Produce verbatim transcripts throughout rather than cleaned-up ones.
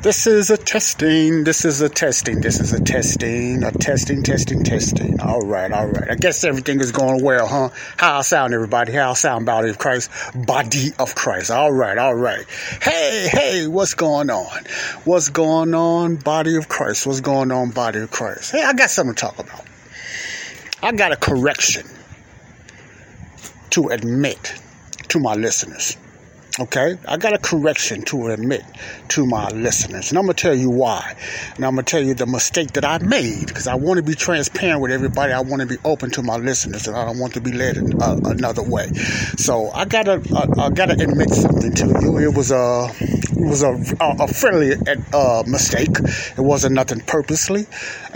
This is a testing, this is a testing, this is a testing, a testing, testing, testing. All right, all right. I guess everything is going well, huh? How I sound, everybody? How I sound, Body of Christ? Body of Christ. All right, all right. Hey, hey, what's going on? What's going on, Body of Christ? What's going on, Body of Christ? Hey, I got something to talk about. I got a correction to admit to my listeners. Okay, I got a correction to admit to my listeners, and I'm going to tell you why. And I'm going to tell you the mistake that I made, because I want to be transparent with everybody. I want to be open to my listeners, and I don't want to be led in, uh, another way. So I got to I, I got to admit something to you. It was a it was a a friendly uh, mistake. It wasn't nothing purposely,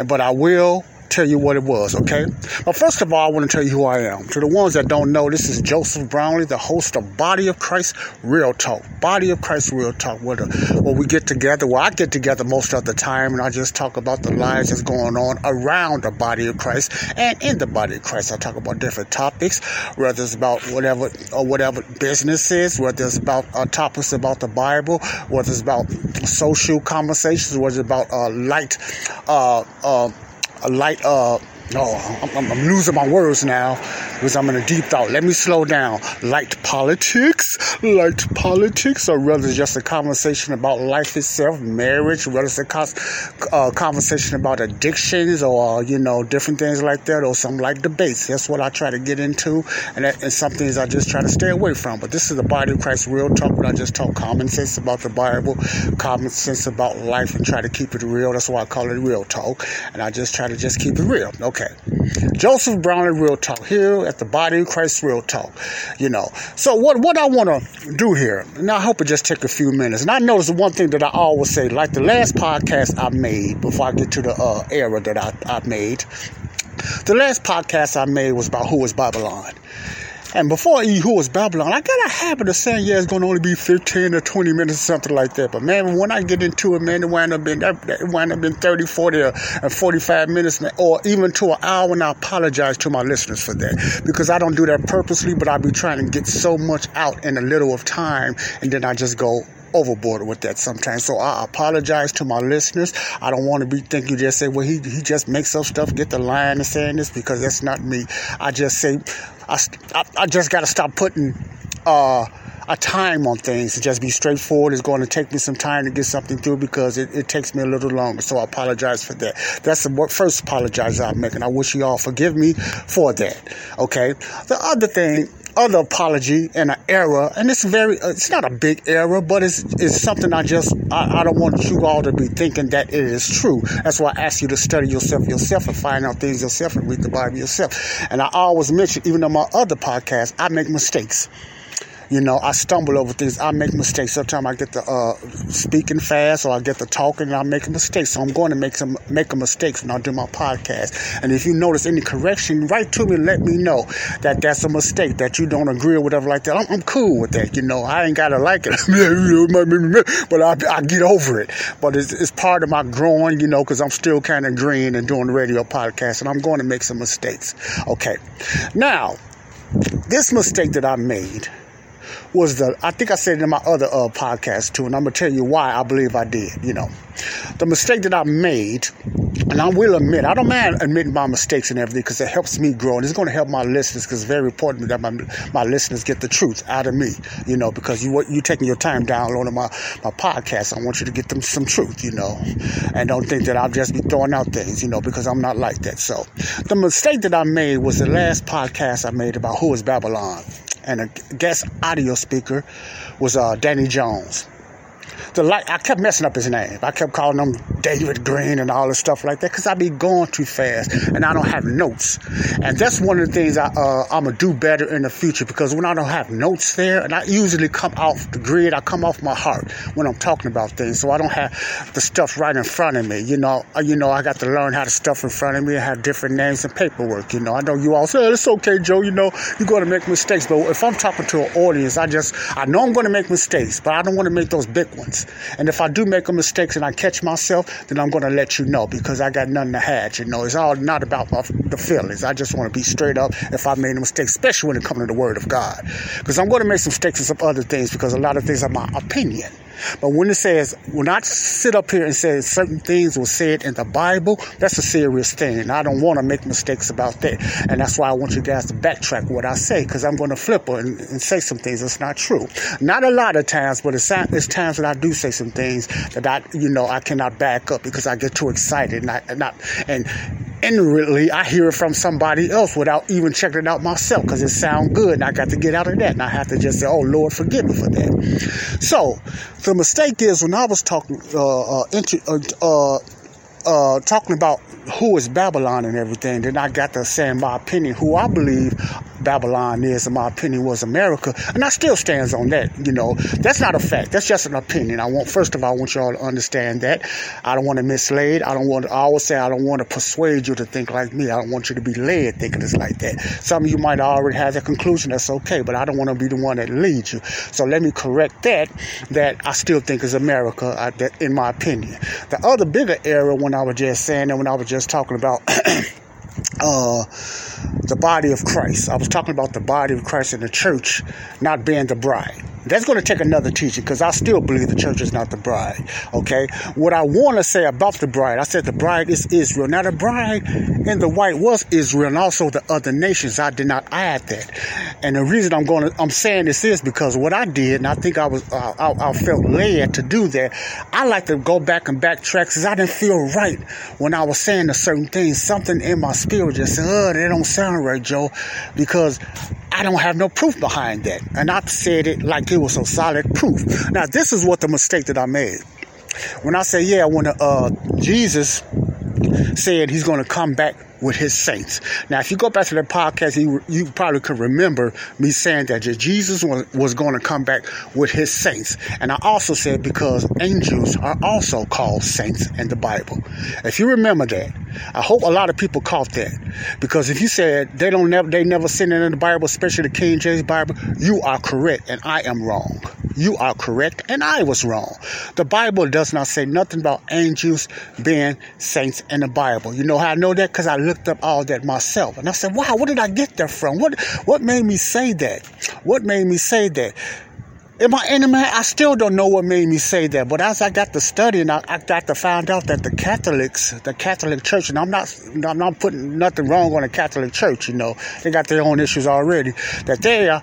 but I will tell you what it was, okay? But first of all, I want to tell you who I am. To the ones that don't know, this is Joseph Brownlee, the host of Body of Christ Real Talk. Body of Christ Real Talk, where, the, where we get together, where I get together most of the time, and I just talk about the lives that's going on around the body of Christ and in the body of Christ. I talk about different topics, whether it's about whatever or whatever business is, whether it's about uh, topics about the Bible, whether it's about social conversations, whether it's about uh, light, uh, uh, A light, uh, oh, I'm, I'm losing my words now because I'm in a deep thought. Let me slow down. Light politics, light politics, or rather just a conversation about life itself, marriage, whether it's a uh, conversation about addictions or, uh, you know, different things like that, or some like debates. That's what I try to get into, and, that, and some things I just try to stay away from. But this is the Body of Christ Real Talk, where I just talk common sense about the Bible, common sense about life, and try to keep it real. That's why I call it Real Talk, and I just try to just keep it real. Okay. Joseph Brownlee Real Talk here at the Body of Christ Real Talk. You know. So what what I want to do here, and I hope it just take a few minutes. And I noticed the one thing that I always say, like the last podcast I made, before I get to the uh, era that I, I made, the last podcast I made was about who is Babylon. And before I eat Who is Babylon, I got a habit of saying, yeah, it's going to only be fifteen or twenty minutes or something like that. But, man, when I get into it, man, it wound up being, it wound up being thirty, forty, or forty-five minutes, man, or even to an hour. And I apologize to my listeners for that, because I don't do that purposely, but I be trying to get so much out in a little of time, and then I just go overboard with that sometimes. So I apologize to my listeners. I don't want to be thinking, just say, well, he he just makes up stuff, get the line and saying this, because that's not me. I just say, I, I, I just got to stop putting uh, a time on things and just be straightforward. It's going to take me some time to get something through, because it, it takes me a little longer. So I apologize for that. That's the first apologize I'm making. I wish you all forgive me for that. Okay. The other thing, other apology and an error, and it's very, it's not a big error, but it's it's something I just, I, I don't want you all to be thinking that it is true. That's why I ask you to study yourself yourself and find out things yourself and read the Bible yourself. And I always mention, even on my other podcast, I make mistakes. You know, I stumble over things. I make mistakes. Sometimes I get the uh, speaking fast, or I get the talking, and I make a mistake. So I'm going to make some make a mistake when I do my podcast. And if you notice any correction, write to me and let me know that that's a mistake, that you don't agree or whatever like that. I'm, I'm cool with that. You know, I ain't got to like it, but I, I get over it. But it's, it's part of my growing, you know, because I'm still kind of green and doing the radio podcast, and I'm going to make some mistakes. Okay. Now, this mistake that I made was the, I think I said it in my other uh, podcast too, and I'm going to tell you why I believe I did, you know. The mistake that I made, and I will admit, I don't mind admitting my mistakes and everything, because it helps me grow, and it's going to help my listeners, because it's very important that my my listeners get the truth out of me, you know, because you you taking your time downloading my, my podcast. I want you to get them some truth, you know, and don't think that I'll just be throwing out things, you know, because I'm not like that. So the mistake that I made was the last podcast I made about Who is Babylon. And a guest audio speaker was uh, Danny Jones. The light, I kept messing up his name. I kept calling him David Green and all this stuff like that because I be going too fast and I don't have notes. And that's one of the things I, uh, I'm going to do better in the future, because when I don't have notes there, and I usually come off the grid, I come off my heart when I'm talking about things. So I don't have the stuff right in front of me. You know, you know, I got to learn how to stuff in front of me and have different names and paperwork. You know, I know you all say, oh, it's okay, Joe, you know, you're going to make mistakes. But if I'm talking to an audience, I just, I know I'm going to make mistakes, but I don't want to make those big ones. And if I do make a mistake and I catch myself, then I'm going to let you know, because I got nothing to hide. You know, it's all not about my, the feelings. I just want to be straight up if I made a mistake, especially when it comes to the Word of God. Because I'm going to make some mistakes in some other things, because a lot of things are my opinion. But when it says, when I sit up here and say certain things were said in the Bible, that's a serious thing. And I don't want to make mistakes about that. And that's why I want you guys to backtrack what I say, because I'm going to flip and, and say some things that's not true. Not a lot of times, but it's, it's times that I do say some things that I, you know, I cannot back up because I get too excited. And I, and, I, and inwardly, I hear it from somebody else without even checking it out myself, because it sounds good and I got to get out of that. And I have to just say, oh, Lord, forgive me for that. So the mistake is, when I was talking uh, uh, uh, uh, talking about who is Babylon and everything, then I got to saying my opinion, who I believe Babylon is, in my opinion, was America. And I still stands on that, you know. That's not a fact. That's just an opinion. I want, first of all, I want y'all to understand that. I don't want to mislead. I don't want to, I always say I don't want to persuade you to think like me. I don't want you to be led thinking it's like that. Some of you might already have that conclusion. That's okay, but I don't want to be the one that leads you. So let me correct that, that I still think is America, I, that, in my opinion. The other bigger error, when I was just saying that, when I was just talking about Uh, the body of Christ. I was talking about the body of Christ and the church not being the bride. That's going to take another teaching, because I still believe the church is not the bride, okay? What I want to say about the bride, I said the bride is Israel. Now, the bride in the white was Israel and also the other nations. I did not add that. And the reason I'm going to, I'm saying this is because what I did, and I think I was, uh, I, I felt led to do that. I like to go back and backtrack, because I didn't feel right when I was saying a certain thing. Something in my spirit just said, oh, that don't sound right, Joe, because I don't have no proof behind that. And I said it like it was some solid proof. Now, this is what the mistake that I made. When I say, yeah, when uh, Jesus said he's going to come back with his saints. Now, if you go back to that podcast, you, you probably could remember me saying that Jesus was, was going to come back with his saints. And I also said, because angels are also called saints in the Bible. If you remember that, I hope a lot of people caught that. Because if you said they don't never, they never seen it in the Bible, especially the King James Bible, you are correct and I am wrong. You are correct and I was wrong. The Bible does not say nothing about angels being saints in the Bible. You know how I know that? Because I looked up all that myself. And I said, wow, what did I get that from? What what made me say that? What made me say that? Am I in a man? I still don't know what made me say that. But as I got to study, and I, I got to find out that the Catholics, the Catholic Church, and I'm not, I'm not putting nothing wrong on the Catholic Church, you know. They got their own issues already. That they are,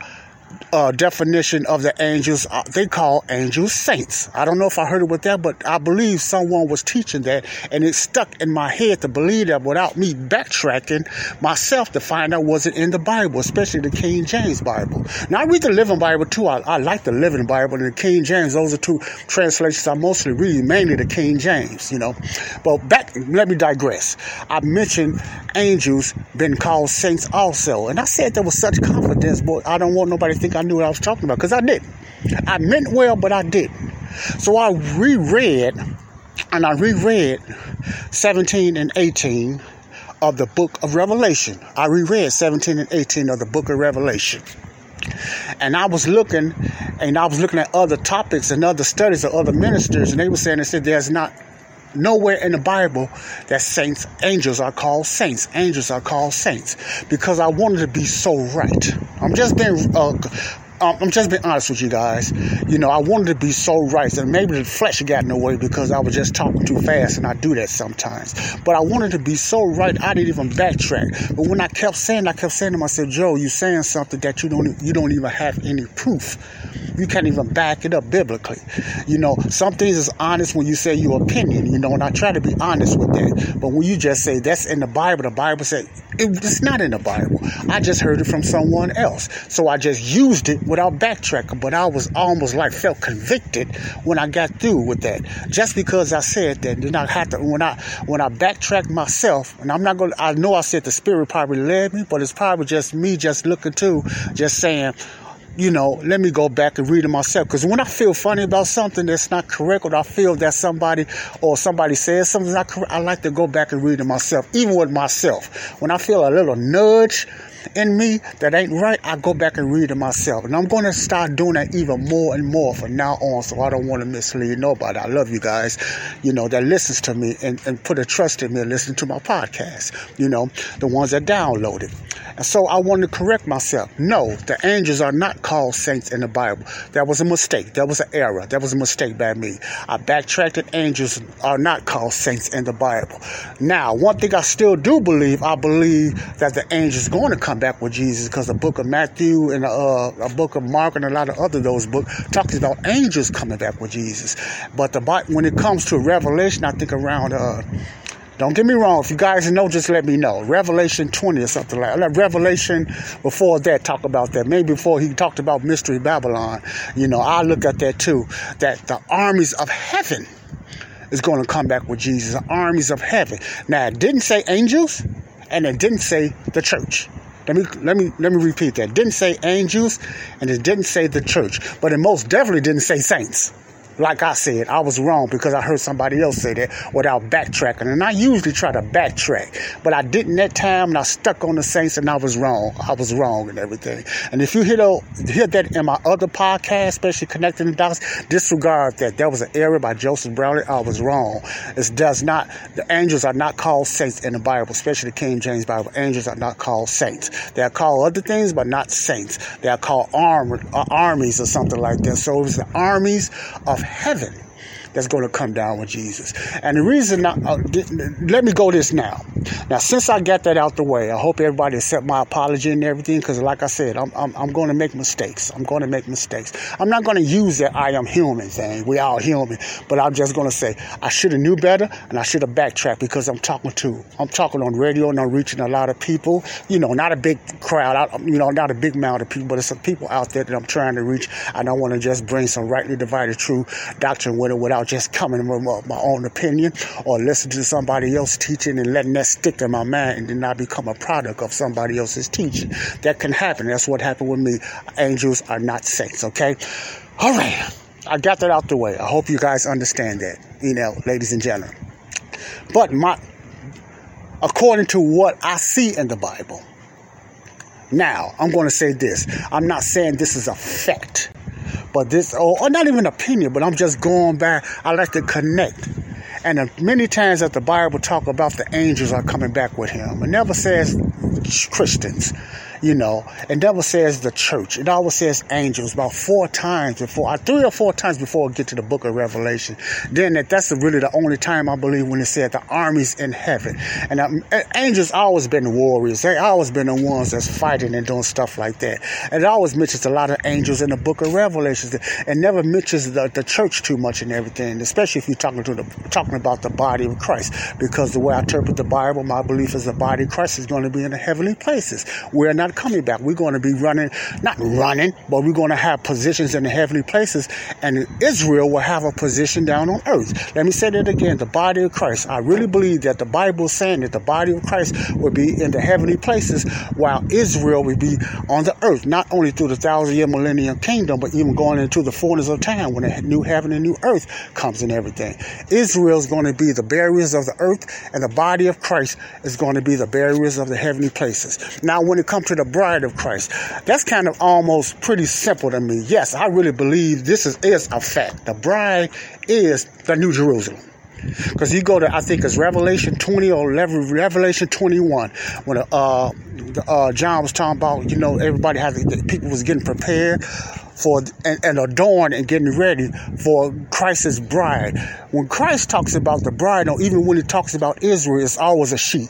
Uh, definition of the angels, uh, they call angels saints. I don't know if I heard it with that, but I believe someone was teaching that, and it stuck in my head to believe that without me backtracking myself to find out was it in the Bible, especially the King James Bible. Now, I read the Living Bible too. I, I like the Living Bible and the King James. Those are two translations I mostly read, mainly the King James, you know. But back, let me digress. I mentioned angels been called saints also, and I said there was such confidence, boy, I don't want nobody to think I knew what I was talking about, because I didn't. I meant well, but I didn't. So I reread, and I reread seventeen and eighteen of the book of Revelation. I reread seventeen and eighteen of the book of Revelation. And I was looking, and I was looking at other topics and other studies of other ministers, and they were saying, they said, there's not nowhere in the Bible that saints, angels are called saints. Angels are called saints, because I wanted to be so right. I'm just being, uh, I'm just being honest with you guys. You know, I wanted to be so right, and maybe the flesh got in the way because I was just talking too fast, and I do that sometimes. But I wanted to be so right, I didn't even backtrack. But when I kept saying, I kept saying to myself, Joe, you're saying something that you don't, you don't even have any proof. You can't even back it up biblically. You know, some things is honest when you say your opinion, you know, and I try to be honest with that. But when you just say that's in the Bible, the Bible said It's not in the Bible. I just heard it from someone else. So I just used it without backtracking. But I was almost like felt convicted when I got through with that. Just because I said that, then I had to, when I when I backtracked myself, and I'm not going to, I know I said the Spirit probably led me, but it's probably just me just looking to, just saying, you know, let me go back and read it myself. Because when I feel funny about something that's not correct, or I feel that somebody or somebody says something's not correct, I like to go back and read it myself, even with myself. When I feel a little nudge in me that ain't right, I go back and read it myself. And I'm going to start doing that even more and more from now on, so I don't want to mislead nobody. I love you guys, you know, that listens to me and, and put a trust in me and listen to my podcast, you know, the ones that download it. And so I want to correct myself. No, the angels are not called saints in the Bible. That was a mistake. That was an error. That was a mistake by me. I backtracked that angels are not called saints in the Bible. Now, one thing I still do believe, I believe that the angels are going to come back with Jesus, because the book of Matthew and the uh, book of Mark and a lot of other those books talks about angels coming back with Jesus. But the when it comes to Revelation, I think around... Uh, Don't get me wrong. If you guys know, just let me know. Revelation twenty or something like that. Revelation before that, talk about that. Maybe before he talked about Mystery Babylon. You know, I look at that too. That the armies of heaven is going to come back with Jesus. The armies of heaven. Now, it didn't say angels, and it didn't say the church. Let me let me let me repeat that. It didn't say angels, and it didn't say the church. But it most definitely didn't say saints. Like I said, I was wrong because I heard somebody else say that without backtracking. And I usually try to backtrack, but I didn't that time, and I stuck on the saints, and I was wrong. I was wrong and everything. And if you hear, the, hear that in my other podcast, especially Connecting the Dots, disregard that. That was an error by Joseph Brownlee. I was wrong. It does not, the angels are not called saints in the Bible, especially the King James Bible. Angels are not called saints. They are called other things, but not saints. They are called arm, uh, armies or something like that. So it was the armies of heaven that's going to come down with Jesus. And the reason I, uh, let me go this now. Now, since I got that out the way, I hope everybody accept my apology and everything, because like I said, I'm, I'm I'm going to make mistakes. I'm going to make mistakes. I'm not going to use that I am human thing. We all human. But I'm just going to say I should have knew better, and I should have backtracked, because I'm talking to, I'm talking on radio, and I'm reaching a lot of people. You know, not a big crowd. I, you know, not a big amount of people, but there's some people out there that I'm trying to reach. I don't want to just bring some rightly divided truth doctrine with it without just coming with my, my own opinion or listening to somebody else teaching and letting that stick in my mind, and then I become a product of somebody else's teaching. That can happen. That's what happened with me. Angels are not saints, okay? All right. I got that out the way. I hope you guys understand that, you know, ladies and gentlemen. But my, according to what I see in the Bible, now, I'm going to say this. I'm not saying this is a fact. But this, or, or not even opinion, but I'm just going by, I like to connect. And uh, many times that the Bible talk about the angels are coming back with him. It never says Christians, you know. It never says the church. It always says angels about four times before, three or four times before I get to the book of Revelation. Then that, that's really the only time I believe when it said the armies in heaven. And um, angels always been warriors. They always been the ones that's fighting and doing stuff like that. And it always mentions a lot of angels in the book of Revelation. It never mentions the, the church too much and everything, especially if you're talking to the talking about the body of Christ, because the way I interpret the Bible, my belief is the body of Christ is going to be in the heavenly places. We're not coming back. We're going to be running, not running, but we're going to have positions in the heavenly places, and Israel will have a position down on earth. Let me say that again, the body of Christ. I really believe that the Bible is saying that the body of Christ will be in the heavenly places, while Israel will be on the earth, not only through the thousand year millennium kingdom, but even going into the fullness of time when a new heaven and new earth comes and everything. Israel is going to be the barriers of the earth, and the body of Christ is going to be the barriers of the heavenly places. Now, when it comes to the bride of Christ, that's kind of almost pretty simple to me. Yes, I really believe this is, is a fact. The bride is the New Jerusalem. Because you go to, I think it's Revelation twenty or Revelation twenty-one, when uh, uh, John was talking about, you know, everybody has, people was getting prepared for and, and adorned and getting ready for Christ's bride. When Christ talks about the bride, or even when he talks about Israel, it's always a she.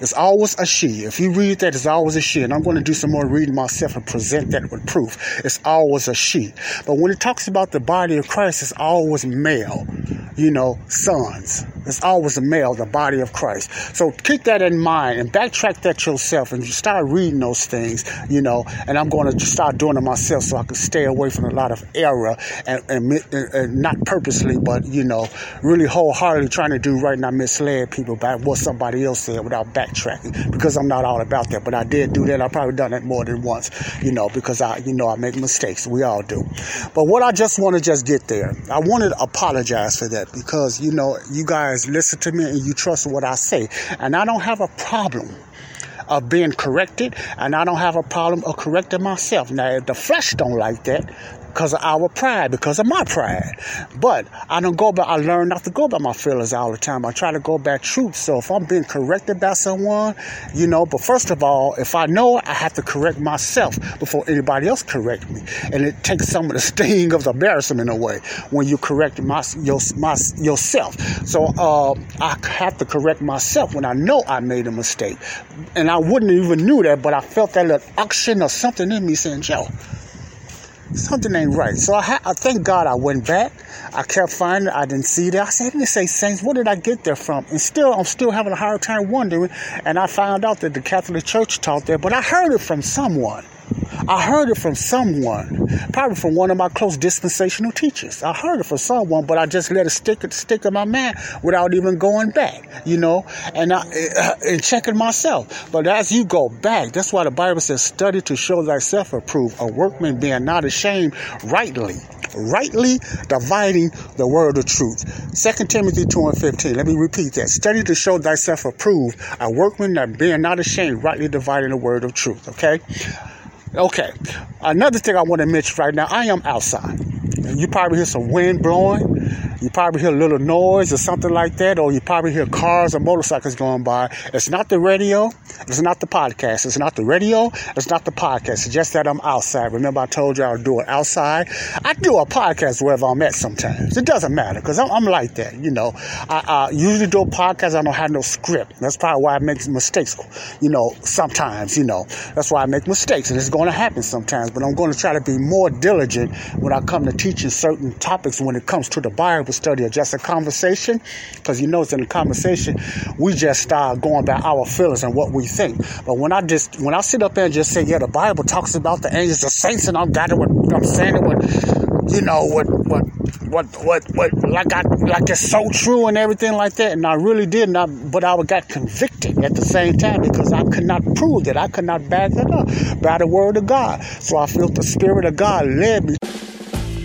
It's always a she. If you read that, it's always a she. And I'm going to do some more reading myself and present that with proof. It's always a she. But when it talks about the body of Christ, it's always male. You know, sons. It's always a male, the body of Christ. So keep that in mind and backtrack that yourself and you start reading those things, you know, and I'm going to start doing it myself so I can stay away from a lot of error and, and, and not purposely, but, you know, really wholeheartedly trying to do right and not misled people by what somebody else said without backtracking, because I'm not all about that. But I did do that. I've probably done that more than once, you know, because I, you know, I make mistakes. We all do. But what I just want to just get there, I wanted to apologize for that because, you know, you guys listen to me and you trust what I say. And I don't have a problem of being corrected, and I don't have a problem of correcting myself. Now, if the flesh don't like that, because of our pride, because of my pride. But I don't go by, I learn not to go by my feelings all the time. I try to go by truth. So if I'm being corrected by someone, you know, but first of all, if I know it, I have to correct myself before anybody else correct me. And it takes some of the sting of the embarrassment away when you correct my, your, my, yourself. So uh, I have to correct myself when I know I made a mistake. And I wouldn't even knew that, but I felt that little action or something in me saying, Joe, something ain't right. So I, ha- I thank God I went back. I kept finding it. I didn't see that. I said, let me say, saints, where did I get there from? And still, I'm still having a hard time wondering. And I found out that the Catholic Church taught that. But I heard it from someone. I heard it from someone, probably from one of my close dispensational teachers. I heard it from someone, but I just let it stick stick in my mind without even going back, you know, and I, and checking myself. But as you go back, that's why the Bible says, study to show thyself approved, a workman being not ashamed, rightly, rightly dividing the word of truth. Second Timothy two and fifteen, let me repeat that. Study to show thyself approved, a workman that being not ashamed, rightly dividing the word of truth, okay? Okay, another thing I want to mention right now, I am outside. You probably hear some wind blowing. You probably hear a little noise or something like that, or you probably hear cars or motorcycles going by. It's not the radio. It's not the podcast. It's not the radio. It's not the podcast. It's just that I'm outside. Remember I told you I would do it outside? I do a podcast wherever I'm at sometimes. It doesn't matter because I'm, I'm like that, you know. I, I usually do a podcast. I don't have no script. That's probably why I make mistakes, you know, sometimes, you know. That's why I make mistakes, and it's going to happen sometimes, but I'm going to try to be more diligent when I come to teaching certain topics when it comes to the Bible study or just a conversation, because you notice in the conversation we just start going by our feelings and what we think. But when I just when I sit up there and just say, yeah, the Bible talks about the angels, the saints, and I'm got it. What I'm saying it with, you know, what what what what what like I like it's so true and everything like that. And I really did not, but I got convicted at the same time because I could not prove that. I could not back it up by the word of God. So I felt the Spirit of God led me.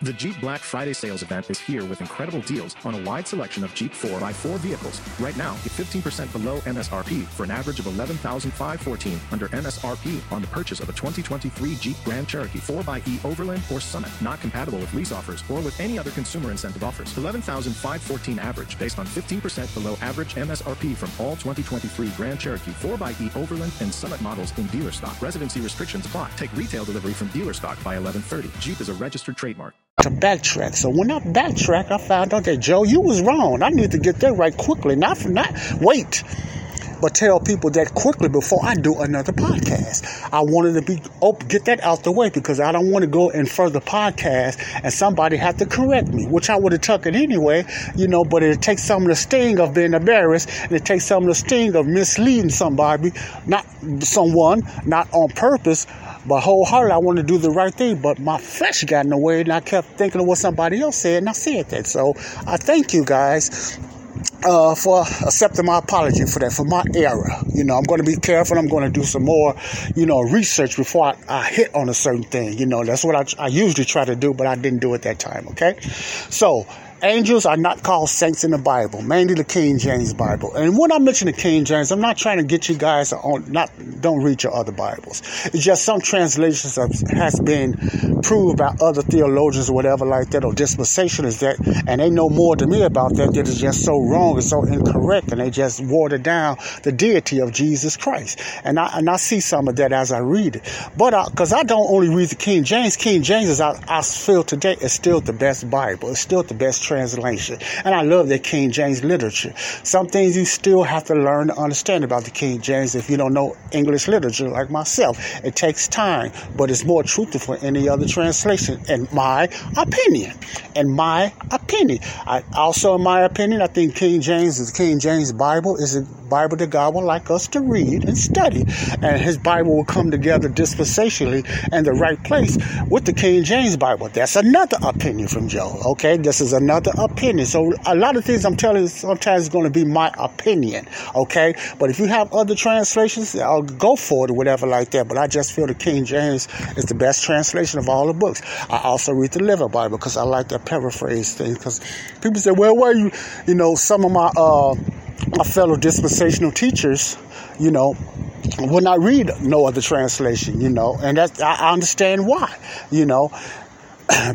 The Jeep Black Friday sales event is here with incredible deals on a wide selection of Jeep four by four vehicles. Right now, get fifteen percent below M S R P for an average of eleven thousand five hundred fourteen dollars under M S R P on the purchase of a twenty twenty-three Jeep Grand Cherokee four by E Overland or Summit. Not compatible with lease offers or with any other consumer incentive offers. eleven thousand five hundred fourteen dollars average based on fifteen percent below average M S R P from all twenty twenty-three Grand Cherokee four by E Overland and Summit models in dealer stock. Residency restrictions apply. Take retail delivery from dealer stock by eleven thirty. Jeep is a registered trademark. To backtrack. So when I backtrack, I found out that, Joe, you was wrong. I need to get that right quickly. Not for not wait, but tell people that quickly before I do another podcast. I wanted to be oh, get that out the way because I don't want to go in further podcasts and somebody have to correct me, which I would have took it anyway, you know. But it takes some of the sting of being embarrassed, and it takes some of the sting of misleading somebody, not someone, not on purpose. But wholeheartedly, I want to do the right thing, but my flesh got in the way, and I kept thinking of what somebody else said, and I said that. So I thank you guys uh, for accepting my apology for that, for my error. You know, I'm going to be careful. I'm going to do some more, you know, research before I, I hit on a certain thing. You know, that's what I, I usually try to do, but I didn't do it that time, okay? So angels are not called saints in the Bible, mainly the King James Bible. And when I mention the King James, I'm not trying to get you guys to own, not don't read your other Bibles. It's just some translations have, has been proved by other theologians or whatever like that, or dispensationalists that, and they know more than me about that, that is just so wrong. wrong and so incorrect, and they just watered down the deity of Jesus Christ. And I and I see some of that as I read it. But because I, I don't only read the King James. King James, as I, I feel today, is still the best Bible. It's still the best translation. And I love that King James literature. Some things you still have to learn to understand about the King James if you don't know English literature like myself. It takes time, but it's more truthful than any other translation, in my opinion. In my opinion. I, also, in my opinion, I think King James is King James Bible is a Bible that God would like us to read and study. And his Bible will come together dispensationally in the right place with the King James Bible. That's another opinion from Joe, okay? This is another opinion. So a lot of things I'm telling you sometimes is going to be my opinion, okay? But if you have other translations, I'll go for it or whatever like that. But I just feel the King James is the best translation of all the books. I also read the Living Bible because I like to paraphrase things. Because people say, well, why you, you know, some of my, uh, my fellow dispensational teachers, you know, would not read no other translation, you know. And that's, I understand why, you know.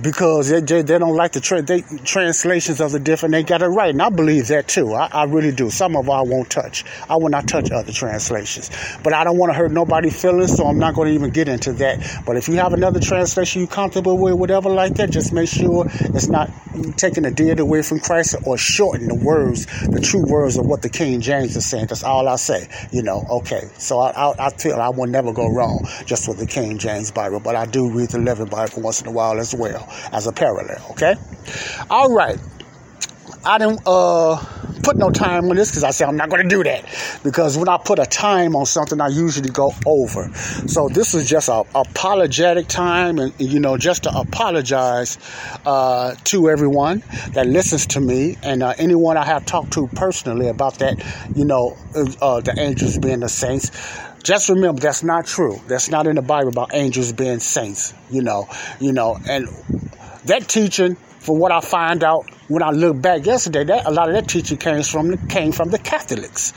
Because they, they they don't like the tra- they, translations of the different, they got it right. And I believe that too. I, I really do. Some of I won't touch. I will not touch other translations. But I don't want to hurt nobody's feelings, so I'm not going to even get into that. But if you have another translation you're comfortable with, whatever like that, just make sure it's not taking a deed away from Christ or shorten the words, the true words of what the King James is saying. That's all I say, you know. Okay. So I, I, I feel I will never go wrong just with the King James Bible. But I do read the Living Bible once in a while as well. As a parallel, okay? All right. I didn't uh, put no time on this because I said I'm not going to do that. Because when I put a time on something, I usually go over. So this is just a apologetic time, and you know, just to apologize uh, to everyone that listens to me and uh, anyone I have talked to personally about that. You know, uh, the angels being the saints. Just remember, that's not true. That's not in the Bible about angels being saints. You know, you know, and that teaching. From what I find out when I look back yesterday, that a lot of that teaching came from came from the Catholics,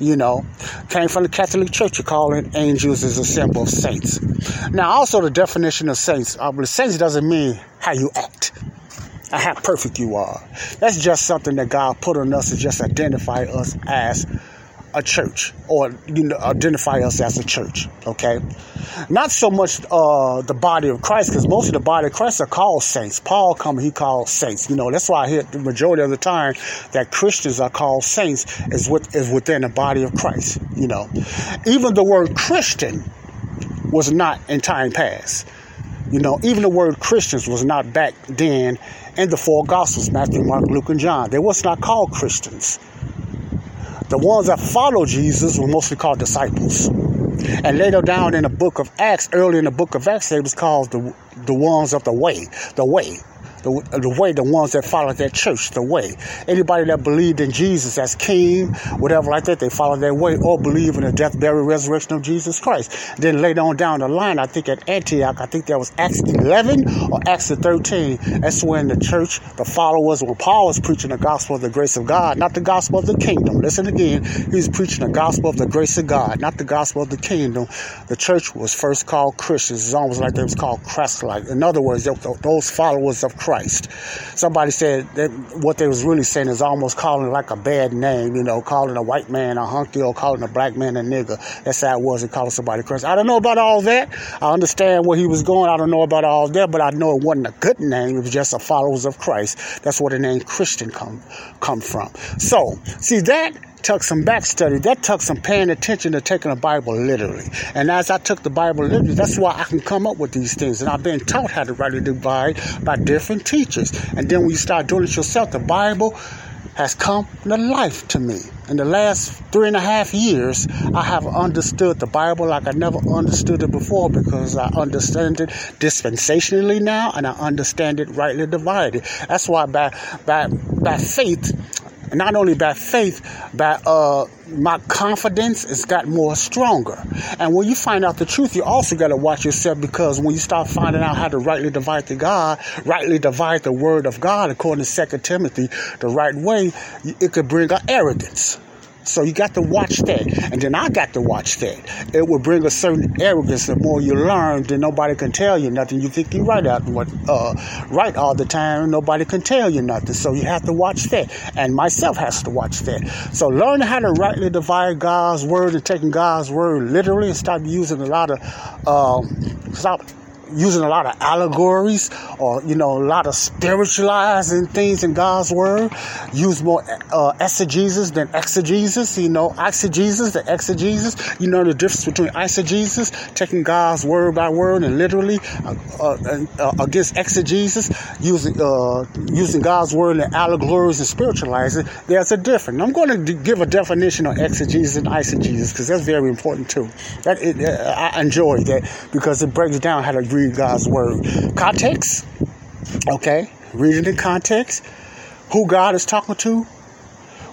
you know, came from the Catholic Church, calling angels as a symbol of saints. Now, also the definition of saints, uh, saints doesn't mean how you act. And how perfect you are. That's just something that God put on us to just identify us as a church, or you know, identify us as a church, okay? Not so much uh, the body of Christ, because most of the body of Christ are called saints. Paul come, he called saints. You know, that's why I hear the majority of the time that Christians are called saints is with, is within the body of Christ, you know. Even the word Christian was not in time past. You know, even the word Christians was not back then in the four Gospels, Matthew, Mark, Luke, and John. They was not called Christians. The ones that followed Jesus were mostly called disciples. And later down in the book of Acts, early in the book of Acts, they was called the the ones of the way, the way. The, the way, the ones that followed that church, the way. Anybody that believed in Jesus as king, whatever like that, they followed that way or believe in the death, burial, resurrection of Jesus Christ. Then later on down the line, I think at Antioch, I think that was Acts eleven or Acts thirteen. That's when the church, the followers, when Paul was preaching the gospel of the grace of God, not the gospel of the kingdom. Listen again, he's preaching the gospel of the grace of God, not the gospel of the kingdom. The church was first called Christians. It's almost like they was called Christ-like. In other words, those followers of Christ. Christ. Somebody said that what they was really saying is almost calling like a bad name, you know, calling a white man a hunky or calling a black man a nigger. That's how it was, and calling somebody Christ. I don't know about all that. I understand where he was going. I don't know about all that, but I know it wasn't a good name. It was just a followers of Christ. That's where the name Christian come come from. So, see that? Took some back study. That took some paying attention to taking the Bible literally. And as I took the Bible literally, that's why I can come up with these things. And I've been taught how to rightly divide by different teachers. And then when you start doing it yourself, the Bible has come to life to me. In the last three and a half years, I have understood the Bible like I never understood it before, because I understand it dispensationally now, and I understand it rightly divided. That's why by by by faith. And not only by faith, by uh, my confidence has got more stronger. And when you find out the truth, you also got to watch yourself, because when you start finding out how to rightly divide the God, rightly divide the word of God, according to Second Timothy, the right way, it could bring an arrogance. So you got to watch that. And then I got to watch that. It will bring a certain arrogance. The more you learn, then nobody can tell you nothing. You think you're right, out, uh, right all the time. Nobody can tell you nothing. So you have to watch that. And myself has to watch that. So learn how to rightly divide God's word and taking God's word literally and stop using a lot of... Um, stop... using a lot of allegories or, you know, a lot of spiritualizing things in God's word. Use more uh, exegesis than exegesis, you know, exegesis than exegesis. You know the difference between exegesis, taking God's word by word and literally, uh, uh, uh, against exegesis, using uh, using God's word and allegories and spiritualizing. There's a difference. I'm going to give a definition of exegesis and eisegesis because that's very important too. That it, uh, I enjoy that because it breaks down how to read God's word. Context. Okay. Read it in context. Who God is talking to.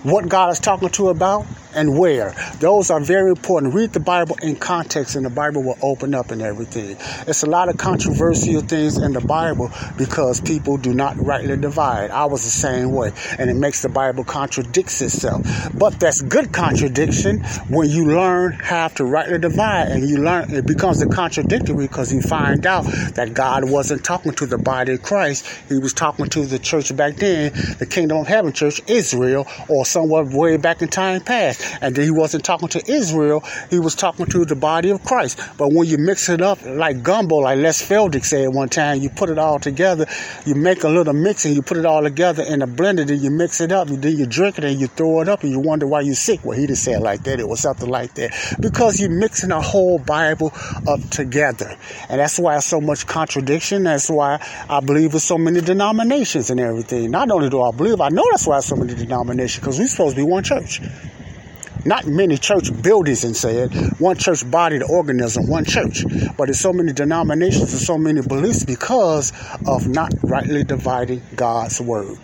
What God is talking to about. And where. Those are very important. Read the Bible in context and the Bible will open up and everything. It's a lot of controversial things in the Bible because people do not rightly divide. I was the same way. And it makes the Bible contradicts itself. But that's good contradiction when you learn how to rightly divide and you learn it becomes a contradictory because you find out that God wasn't talking to the body of Christ. He was talking to the church back then, the Kingdom of Heaven Church, Israel, or somewhere way back in time past. And then he wasn't talking to Israel. He was talking to the body of Christ. But when you mix it up like gumbo, like Les Feldick said one time, you put it all together, you make a little mix and you put it all together in a blender, then you mix it up, and then you drink it and you throw it up and you wonder why you're sick. Well, he didn't say it like that. It was something like that. Because you're mixing a whole Bible up together. And that's why so much contradiction. That's why I believe there's so many denominations and everything. Not only do I believe, I know that's why so many denominations, because we're supposed to be one church. Not many church buildings and say it. One church body, the organism, one church. But there's so many denominations and so many beliefs because of not rightly dividing God's word.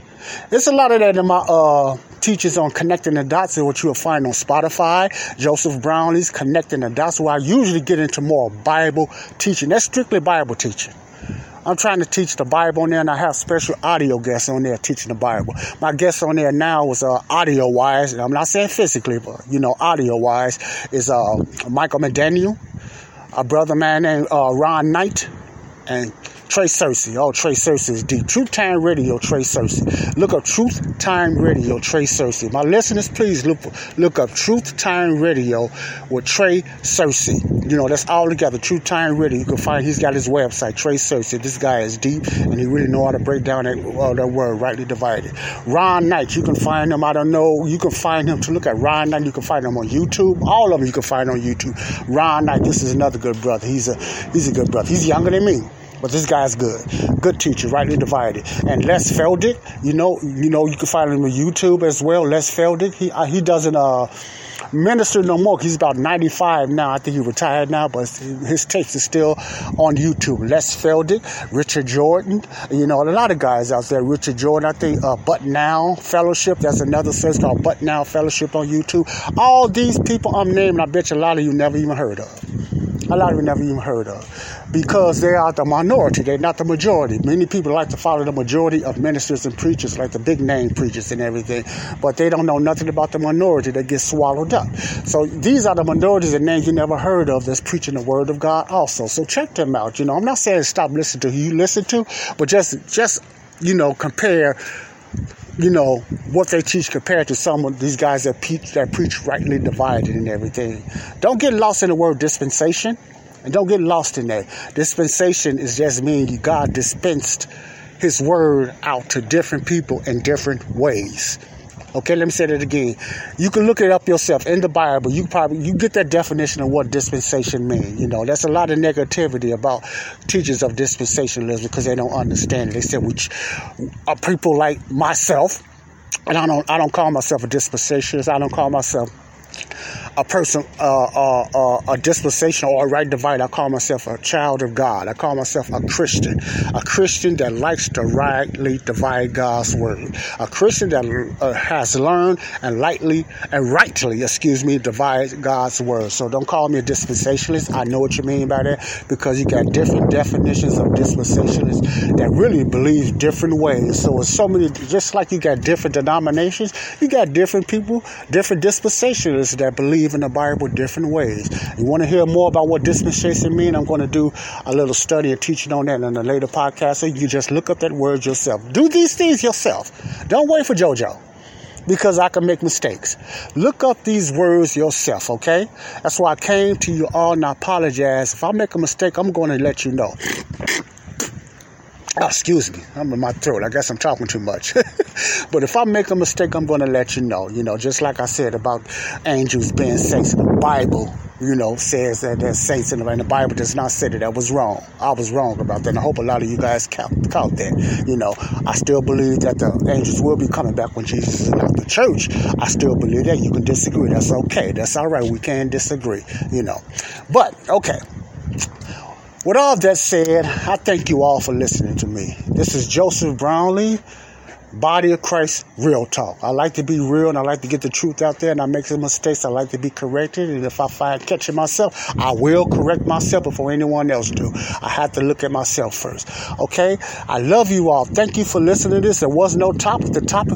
There's a lot of that in my uh, teachings on Connecting the Dots, which you'll find on Spotify, Joseph Brownlee's Connecting the Dots, where I usually get into more Bible teaching. That's strictly Bible teaching. I'm trying to teach the Bible on there, and I have special audio guests on there teaching the Bible. My guest on there now is uh, audio-wise, and I'm not saying physically, but, you know, audio-wise, is uh, Michael McDaniel, a brother man named uh, Ron Knight, and Trey Searcy. Oh, Trey Searcy is deep. Truth Time Radio, Trey Searcy. Look up Truth Time Radio, Trey Searcy. My listeners, please look look up Truth Time Radio with Trey Searcy. You know, that's all together. Truth Time Radio. You can find he's got his website, Trey Searcy. This guy is deep, and he really know how to break down that, uh, that word, rightly divided. Ron Knight, you can find him. I don't know. You can find him to look at Ron Knight. You can find him on YouTube. All of them you can find on YouTube. Ron Knight, this is another good brother. He's a he's a good brother. He's younger than me. But this guy's good. Good teacher, rightly divided. And Les Feldick, you know, you know, you can find him on YouTube as well. Les Feldick, he uh, he doesn't uh, minister no more. He's about ninety-five now. I think he retired now, but his tapes are still on YouTube. Les Feldick, Richard Jordan, you know, a lot of guys out there. Richard Jordan, I think, uh, But Now Fellowship. That's another search called But Now Fellowship on YouTube. All these people I'm naming, I bet you a lot of you never even heard of. A lot of you never even heard of because they are the minority. They're not the majority. Many people like to follow the majority of ministers and preachers, like the big name preachers and everything, but they don't know nothing about the minority that gets swallowed up. So these are the minorities and names you never heard of that's preaching the word of God also. So check them out. You know, I'm not saying stop listening to who you listen to, but just, just you know, compare you know, what they teach compared to some of these guys that preach, that preach rightly divided and everything. Don't get lost in the word dispensation, and don't get lost in that. Dispensation is just mean God dispensed his word out to different people in different ways. Okay, let me say that again. You can look it up yourself in the Bible. You probably you get that definition of what dispensation means. You know, that's a lot of negativity about teachers of dispensationalism because they don't understand it. They said, which are people like myself, and I don't I don't call myself a dispensationalist. I don't call myself a person, uh, uh, uh, a dispensation or a right divide. I call myself a child of God. I call myself a Christian, a Christian that likes to rightly divide God's word, a Christian that uh, has learned and lightly and rightly, excuse me, divide God's word. So don't call me a dispensationalist. I know what you mean by that, because you got different definitions of dispensationalists that really believe different ways. So it's so many, just like you got different denominations, you got different people, different dispensationalists that believe in the Bible different ways. You want to hear more about what dispensation means? I'm going to do a little study and teaching on that in a later podcast, so you can just look up that word yourself. Do these things yourself. Don't wait for JoJo, because I can make mistakes. Look up these words yourself, okay? That's why I came to you all, and I apologize. If I make a mistake, I'm going to let you know. Oh, excuse me, I'm in my throat. I guess I'm talking too much. But if I make a mistake, I'm going to let you know. You know, just like I said about angels being saints, the Bible, you know, says that there's saints in the, and the Bible does not say that. That was wrong. I was wrong about that. And I hope a lot of you guys caught that. You know, I still believe that the angels will be coming back when Jesus is out the church. I still believe that. You can disagree. That's okay. That's all right. We can disagree, you know. But, okay. With all that said, I thank you all for listening to me. This is Joseph Brownlee, Body of Christ Real Talk. I like to be real, and I like to get the truth out there, and I make some mistakes. I like to be corrected, and if I find catching myself, I will correct myself before anyone else do. I have to look at myself first. Okay? I love you all. Thank you for listening to this. There was no topic. The topic,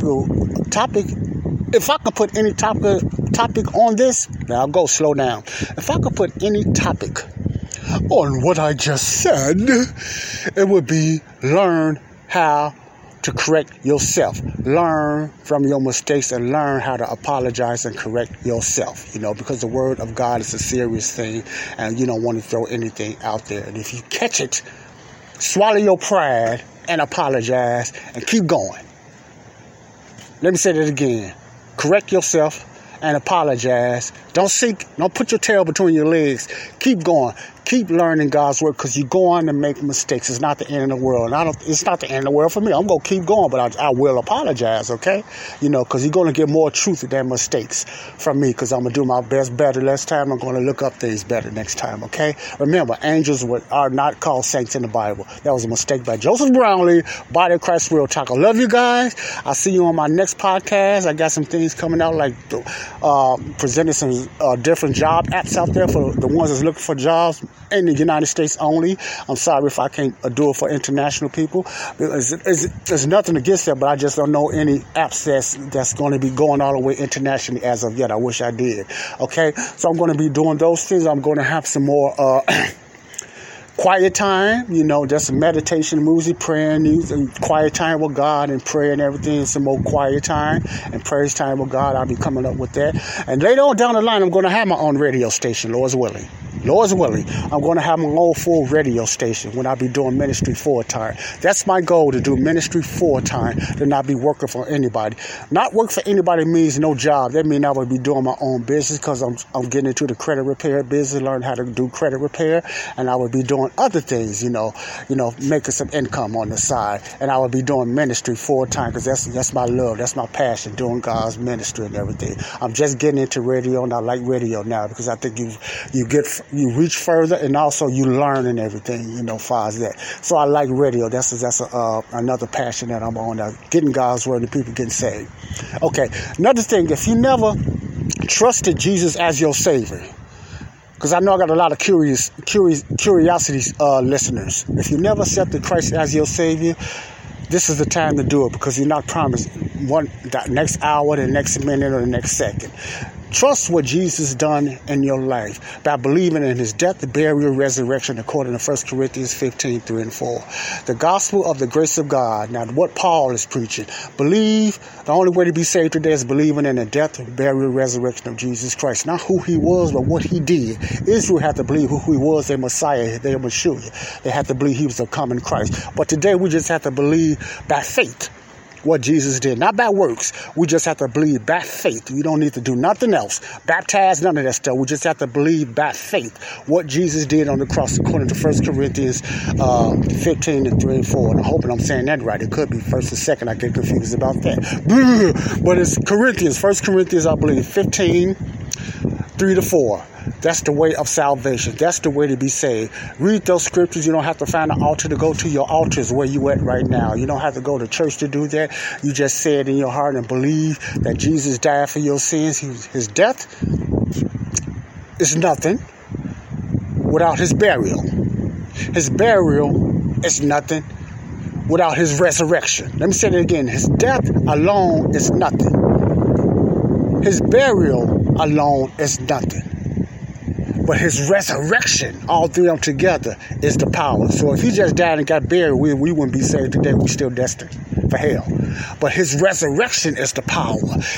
topic if I could put any topic, topic on this, now I'll go slow down. If I could put any topic on what I just said, it would be learn how to correct yourself. Learn from your mistakes and learn how to apologize and correct yourself, you know, because the word of God is a serious thing and you don't want to throw anything out there. And if you catch it, swallow your pride and apologize and keep going. Let me say that again. Correct yourself and apologize. Don't sit, don't put your tail between your legs. Keep going. Keep learning God's word, because you're going to make mistakes. It's not the end of the world. And I don't, it's not the end of the world for me. I'm going to keep going, but I, I will apologize, okay? You know, because you're going to get more truth than mistakes from me, because I'm going to do my best better next time. I'm going to look up things better next time, okay? Remember, angels were, are not called saints in the Bible. That was a mistake by Joseph Brownlee, Body of Christ Real Talk. I love you guys. I'll see you on my next podcast. I got some things coming out, like uh, presenting some uh, different job apps out there for the ones that's looking for jobs. In the United States only. I'm sorry if I can't do it for international people. It's, it's, there's nothing against that, but I just don't know any apps that's, that's going to be going all the way internationally as of yet. I wish I did. Okay, so I'm going to be doing those things. I'm going to have some more uh, quiet time, you know, just meditation, music, prayer, music, quiet time with God and prayer and everything. Some more quiet time and praise time with God. I'll be coming up with that. And later on down the line, I'm going to have my own radio station, Lord's willing. Lord's willing, I'm going to have my own full radio station when I be doing ministry full time. That's my goal, to do ministry full time, to not be working for anybody. Not work for anybody means no job. That means I would be doing my own business, because I'm I'm getting into the credit repair business, learn how to do credit repair, and I would be doing other things, you know, you know, making some income on the side, and I would be doing ministry full time, because that's that's my love, that's my passion, doing God's ministry and everything. I'm just getting into radio, and I like radio now because I think you you get. You reach further, and also you learn and everything, you know, far as that. So I like radio. That's that's a, uh, another passion that I'm on now, getting God's word and people getting saved. Okay, another thing, if you never trusted Jesus as your Savior, because I know I got a lot of curious, curious curiosity uh, listeners. If you never accepted Christ as your Savior, this is the time to do it, because you're not promised one that next hour, the next minute, or the next second. Trust what Jesus done in your life by believing in his death, burial, resurrection, according to First Corinthians fifteen, three and four. The gospel of the grace of God. Now, what Paul is preaching. Believe. The only way to be saved today is believing in the death, burial, resurrection of Jesus Christ. Not who he was, but what he did. Israel had to believe who he was, their Messiah, their Mashiach. They had to believe he was the coming Christ. But today, we just have to believe by faith what Jesus did, not by works. We just have to believe by faith. You don't need to do nothing else, baptize, none of that stuff. We just have to believe by faith what Jesus did on the cross, according to First Corinthians fifteen and three and four. And I'm hoping I'm saying that right. It could be first and second. I get confused about that, but it's Corinthians, First Corinthians, I believe, fifteen three to four. That's the way of salvation. That's the way to be saved. Read those scriptures. You don't have to find an altar to go to. Your altar is where you at right now. You don't have to go to church to do that. You just say it in your heart and believe that Jesus died for your sins. His death is nothing without his burial. His burial is nothing without his resurrection. Let me say that again. His death alone is nothing. His burial alone is nothing. But his resurrection, all three of them together, is the power. So if he just died and got buried, we, we wouldn't be saved today. We're still destined for hell. But his resurrection is the power.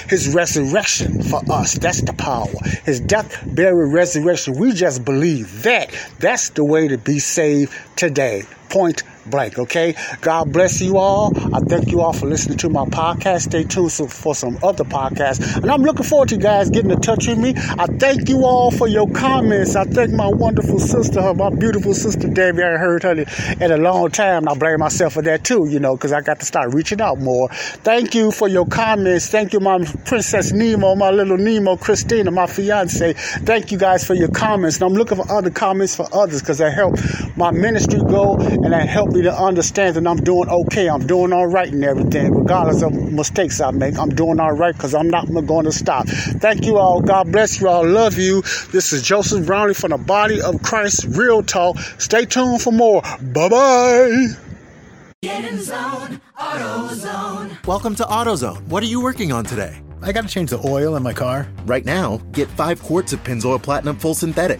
His resurrection for us, that's the power. His death, burial, resurrection, we just believe that. That's the way to be saved today. Point blank, okay? God bless you all. I thank you all for listening to my podcast. Stay tuned for some other podcasts. And I'm looking forward to you guys getting in touch with me. I thank you all for your comments. I thank my wonderful sister, my beautiful sister, Debbie. I heard her in a long time. And I blame myself for that too, you know, because I got to start reaching out more. Thank you for your comments. Thank you, my Princess Nemo, my little Nemo, Christina, my fiance. Thank you guys for your comments. And I'm looking for other comments for others because that helped my ministry go and that helped me to understand that I'm doing okay. I'm doing all right and everything. Regardless of mistakes I make, I'm doing all right because I'm not going to stop. Thank you all. God bless you all. Love you. This is Joseph Brownlee from the Body of Christ Real Talk. Stay tuned for more. Bye-bye. Get in zone. AutoZone. Welcome to AutoZone. What are you working on today? I got to change the oil in my car. Right now, get five quarts of Pennzoil Platinum Full Synthetic